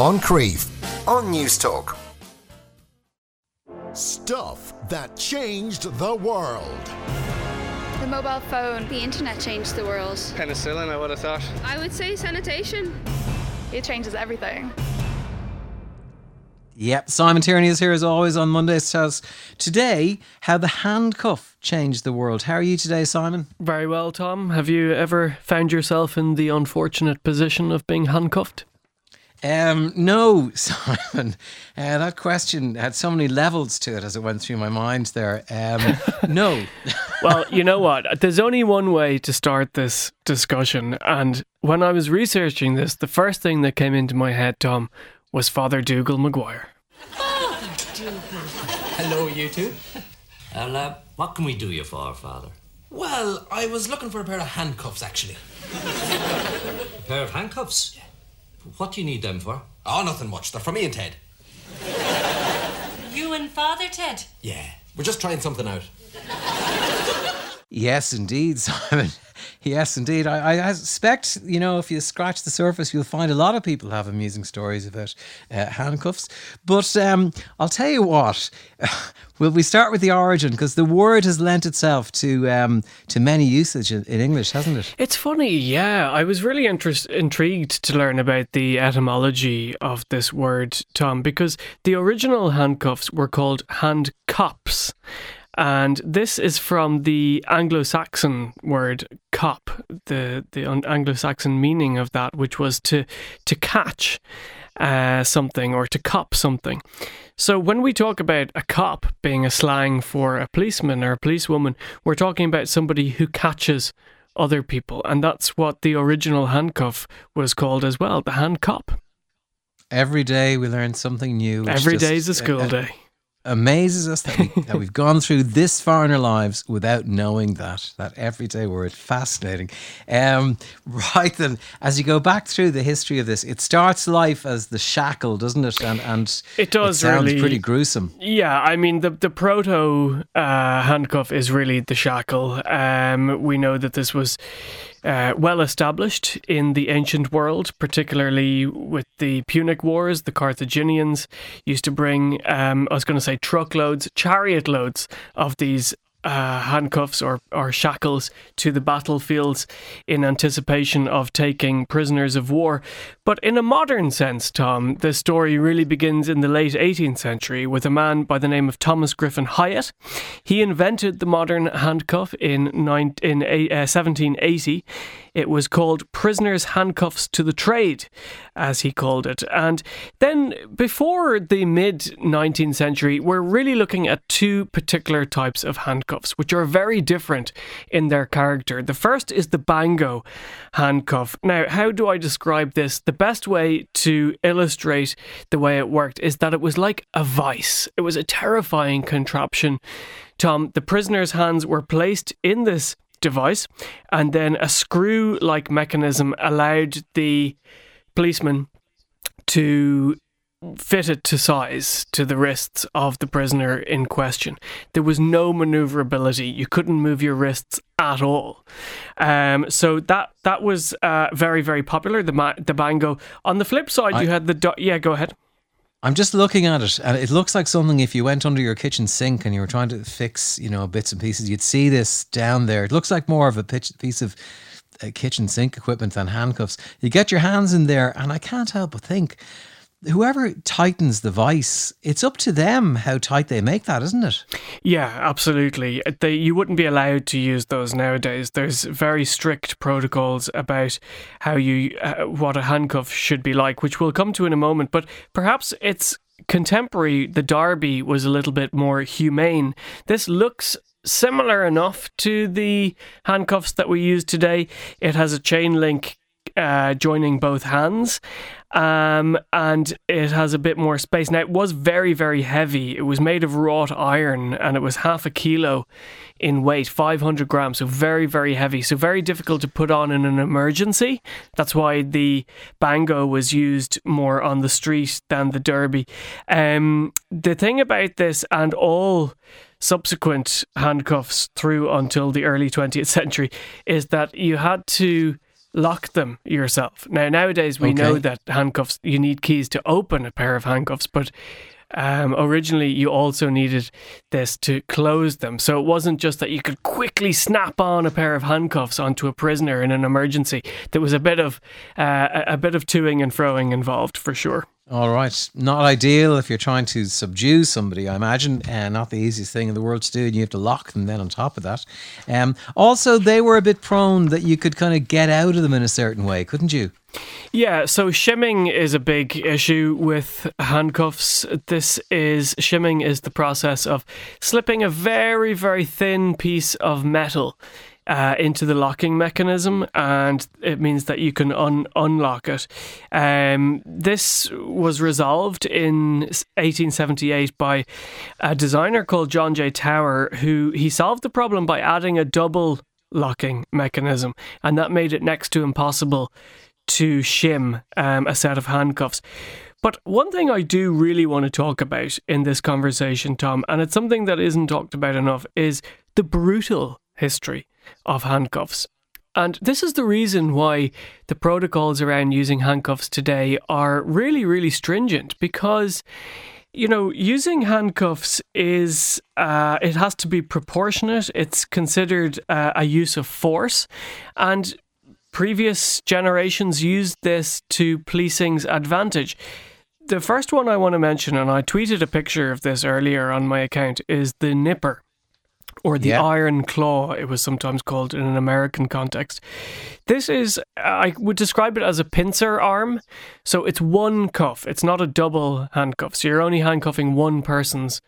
Moncrief on News Talk. Stuff that changed the world. The mobile phone, the internet changed the world. Penicillin, I would have thought. I would say sanitation. It changes everything. Yep, Simon Tierney is here as always on Mondays to tell us today how the handcuff changed the world. How are you today, Simon? Very well, Tom. Have you ever found yourself in the unfortunate position of being handcuffed? No, Simon. That question had so many levels to it as it went through my mind there. No. Well, you know what? There's only one way to start this discussion. And when I was researching this, the first thing that came into my head, Tom, was Father Dougal Maguire. Father Dougal. Hello, you two. What can we do you for, Father? Well, I was looking for a pair of handcuffs, actually. A pair of handcuffs? Yeah. What do you need them for? Oh, nothing much. They're for me and Ted. You and Father Ted? Yeah. We're just trying something out. Yes, indeed, Simon. Yes, indeed. I suspect, you know, if you scratch the surface, you'll find a lot of people have amusing stories about handcuffs. But I'll tell you what, will we start with the origin? Because the word has lent itself to many usage in English, hasn't it? It's funny, yeah. I was really intrigued to learn about the etymology of this word, Tom, because the original handcuffs were called handcops. And this is from the Anglo-Saxon word cop, the Anglo-Saxon meaning of that, which was to catch something or to cop something. So when we talk about a cop being a slang for a policeman or a policewoman, we're talking about somebody who catches other people. And that's what the original handcuff was called as well, the handcop. Every day we learn something new. Every day is a school day. Amazes us that we've gone through this far in our lives without knowing that everyday word. Fascinating. Right then, as you go back through the history of this, it starts life as the shackle, doesn't it? And it does, it sounds really pretty gruesome. Yeah, I mean, the proto handcuff is really the shackle. We know that this was well established in the ancient world, particularly with the Punic Wars. The Carthaginians used to bring, truckloads, chariot loads of these handcuffs or shackles to the battlefields in anticipation of taking prisoners of war. But in a modern sense, Tom, the story really begins in the late 18th century with a man by the name of Thomas Griffin Hyatt. He invented the modern handcuff in 1780. It was called Prisoner's Handcuffs to the Trade, as he called it. And then before the mid-19th century, we're really looking at two particular types of handcuffs, which are very different in their character. The first is the Bango handcuff. Now, how do I describe this? The best way to illustrate the way it worked is that it was like a vice. It was a terrifying contraption, Tom. The prisoner's hands were placed in this device, and then a screw-like mechanism allowed the policeman to fit it to size to the wrists of the prisoner in question. There was no maneuverability. You couldn't move your wrists at all. So that was very, very popular, the Bango. On the flip side, you had the... yeah, go ahead. I'm just looking at it, and it looks like something if you went under your kitchen sink and you were trying to fix, you know, bits and pieces, you'd see this down there. It looks like more of a piece of kitchen sink equipment than handcuffs. You get your hands in there, and I can't help but think, whoever tightens the vice, it's up to them how tight they make that, isn't it? Yeah, absolutely. You wouldn't be allowed to use those nowadays. There's very strict protocols about how what a handcuff should be like, which we'll come to in a moment. But perhaps it's contemporary. The Derby was a little bit more humane. This looks similar enough to the handcuffs that we use today. It has a chain link joining both hands, and it has a bit more space. Now, it was very, very heavy. It was made of wrought iron, and it was half a kilo in weight, 500 grams, so very, very heavy. So very difficult to put on in an emergency. That's why the Bango was used more on the street than the Derby. The thing about this and all subsequent handcuffs through until the early 20th century is that you had to lock them yourself. Now, nowadays we know that handcuffs, you need keys to open a pair of handcuffs, but originally you also needed this to close them. So it wasn't just that you could quickly snap on a pair of handcuffs onto a prisoner in an emergency. There was a bit of toing and froing involved for sure. All right. Not ideal if you're trying to subdue somebody, I imagine. Not the easiest thing in the world to do. And you have to lock them then on top of that. Also, they were a bit prone that you could kind of get out of them in a certain way, couldn't you? Yeah, so shimming is a big issue with handcuffs. Shimming is the process of slipping a very, very thin piece of metal into the locking mechanism, and it means that you can unlock it. This was resolved in 1878 by a designer called John J. Tower, who he solved the problem by adding a double locking mechanism, and that made it next to impossible to shim a set of handcuffs. But one thing I do really want to talk about in this conversation, Tom, and it's something that isn't talked about enough, is the brutal history of handcuffs. And this is the reason why the protocols around using handcuffs today are really, really stringent, because, you know, using handcuffs is, it has to be proportionate. It's considered a use of force. And previous generations used this to policing's advantage. The first one I want to mention, and I tweeted a picture of this earlier on my account, is the nipper. Or the iron claw, it was sometimes called in an American context. This is, I would describe it as a pincer arm. So it's one cuff. It's not a double handcuff. So you're only handcuffing one person's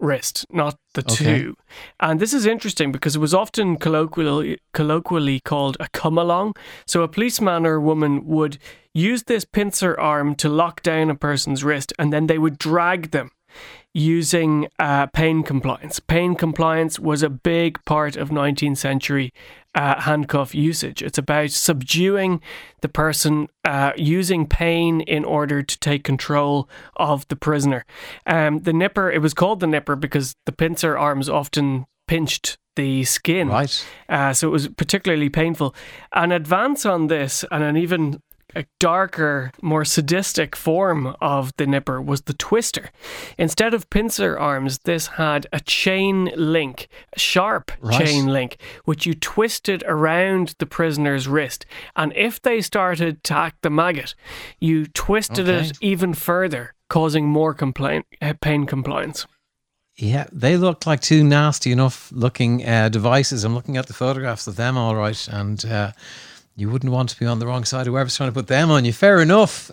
wrist, not the two. And this is interesting because it was often colloquially called a come-along. So a policeman or a woman would use this pincer arm to lock down a person's wrist, and then they would drag them using pain compliance. Pain compliance was a big part of 19th century handcuff usage. It's about subduing the person, using pain in order to take control of the prisoner. The nipper, it was called the nipper because the pincer arms often pinched the skin. Right. So it was particularly painful. An advance on this, and an even a darker, more sadistic form of the nipper, was the twister. Instead of pincer arms, this had a chain link, a sharp chain link, which you twisted around the prisoner's wrist. And if they started to act the maggot, you twisted it even further, causing more pain compliance. Yeah, they looked like two nasty enough looking devices. I'm looking at the photographs of them, all right, and you wouldn't want to be on the wrong side of whoever's trying to put them on you. Fair enough.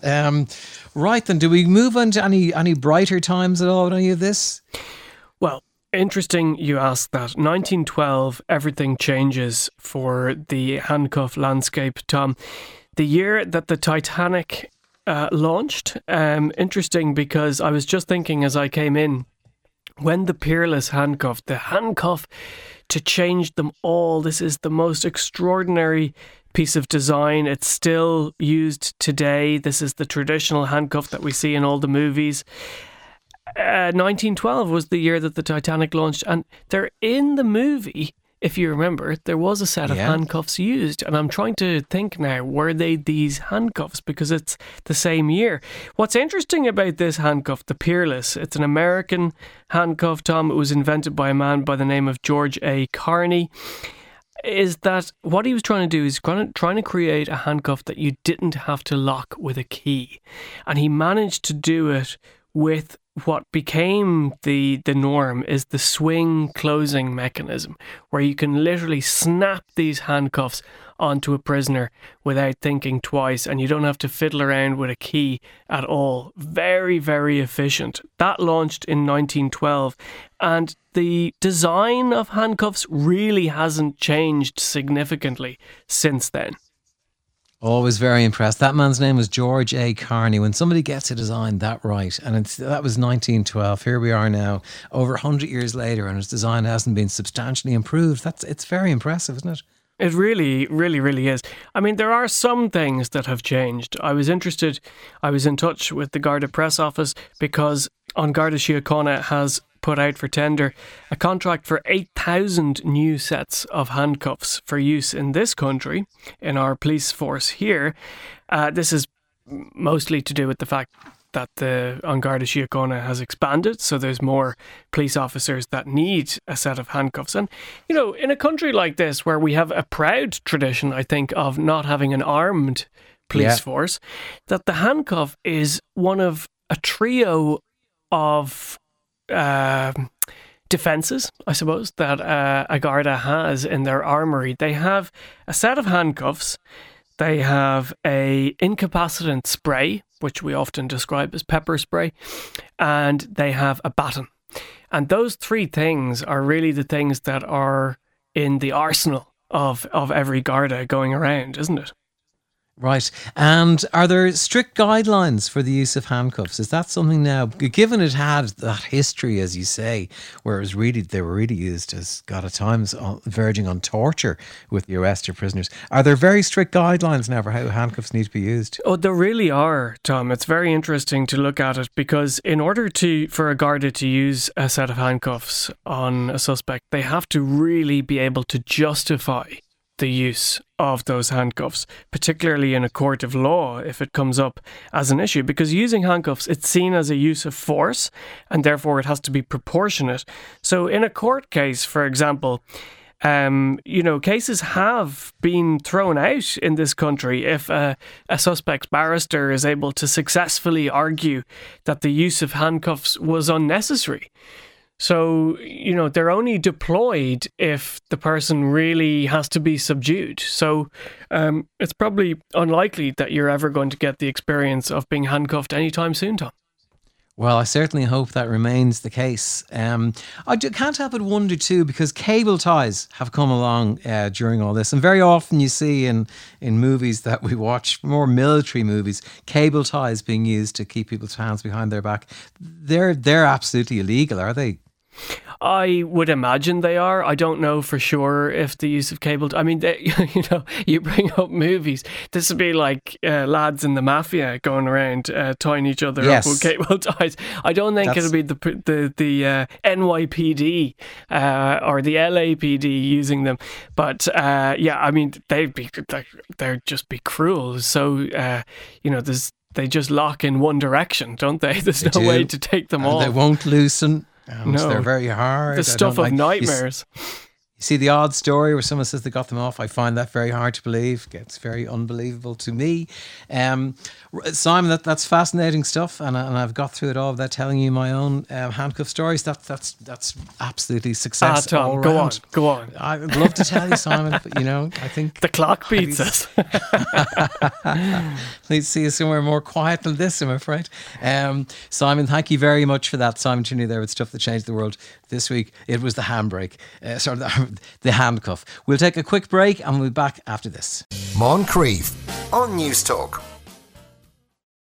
Right then, do we move on to any brighter times at all with any of this? Well, interesting you ask that. 1912, everything changes for the handcuff landscape, Tom. The year that the Titanic launched. Interesting because I was just thinking as I came in, when the Peerless handcuff, the handcuff to change them all, this is the most extraordinary piece of design. It's still used today. This is the traditional handcuff that we see in all the movies. 1912 was the year that the Titanic launched, and they're in the movie, if you remember, there was a set of handcuffs used, and I'm trying to think now, were they these handcuffs? Because it's the same year. What's interesting about this handcuff, the Peerless, it's an American handcuff, Tom. It was invented by a man by the name of George A. Carney. Is that what he was trying to do? Is trying to create a handcuff that you didn't have to lock with a key. And he managed to do it with what became the norm, is the swing closing mechanism, where you can literally snap these handcuffs onto a prisoner without thinking twice, and you don't have to fiddle around with a key at all. Very, very efficient. That launched in 1912, and the design of handcuffs really hasn't changed significantly since then. Always very impressed. That man's name was George A. Carney. When somebody gets a design that right, and that was 1912, here we are now, over 100 years later, and his design hasn't been substantially improved. It's very impressive, isn't it? It really, really, really is. I mean, there are some things that have changed. I was in touch with the Garda press office because An Garda Síochána has put out for tender a contract for 8,000 new sets of handcuffs for use in this country, in our police force here. This is mostly to do with the fact that the An Garda Síochána has expanded, so there's more police officers that need a set of handcuffs. And, you know, in a country like this where we have a proud tradition, I think, of not having an armed police force, that the handcuff is one of a trio of defences, I suppose, that a Garda has in their armoury. They have a set of handcuffs, they have a incapacitant spray, which we often describe as pepper spray, and they have a baton. And those three things are really the things that are in the arsenal of every Garda going around, isn't it? Right. And are there strict guidelines for the use of handcuffs? Is that something now, given it had that history, as you say, where it was really, they were really used as, God, at times verging on torture with the arrest of prisoners. Are there very strict guidelines now for how handcuffs need to be used? Oh, there really are, Tom. It's very interesting to look at it, because in order to, for a Garda to use a set of handcuffs on a suspect, they have to really be able to justify the use of those handcuffs, particularly in a court of law, if it comes up as an issue, because using handcuffs, it's seen as a use of force, and therefore it has to be proportionate. So in a court case, for example, you know, cases have been thrown out in this country if a suspect's barrister is able to successfully argue that the use of handcuffs was unnecessary. So, you know, they're only deployed if the person really has to be subdued. So it's probably unlikely that you're ever going to get the experience of being handcuffed anytime soon, Tom. Well, I certainly hope that remains the case. I can't help but wonder too, because cable ties have come along during all this. And very often you see in movies that we watch, more military movies, cable ties being used to keep people's hands behind their back. They're absolutely illegal, are they? I would imagine they are. I don't know for sure if the use of cable... I mean, they, you know, you bring up movies. This would be like lads in the mafia going around tying each other up with cable ties. I don't think it'll be the NYPD or the LAPD using them. But yeah, I mean, they'd just be cruel. So, you know, they just lock in one direction, don't they? There's no way to take them all. They won't loosen. No, they're very hard. The stuff of nightmares. You see the odd story where someone says they got them off. I find that very hard to believe. It's very unbelievable to me. Simon, that's fascinating stuff, and I've got through it all without telling you my own handcuff stories. That's absolutely success. Ah, Tom, all round. Go on. I would love to tell you, Simon, but you know, I think the clock beats us. Please see you somewhere more quiet than this, I'm afraid. Simon, thank you very much for that. Simon Tierney there with Stuff That Changed the World this week. It was the handbrake. The handcuff. We'll take a quick break and we'll be back after this. Moncrief on News Talk.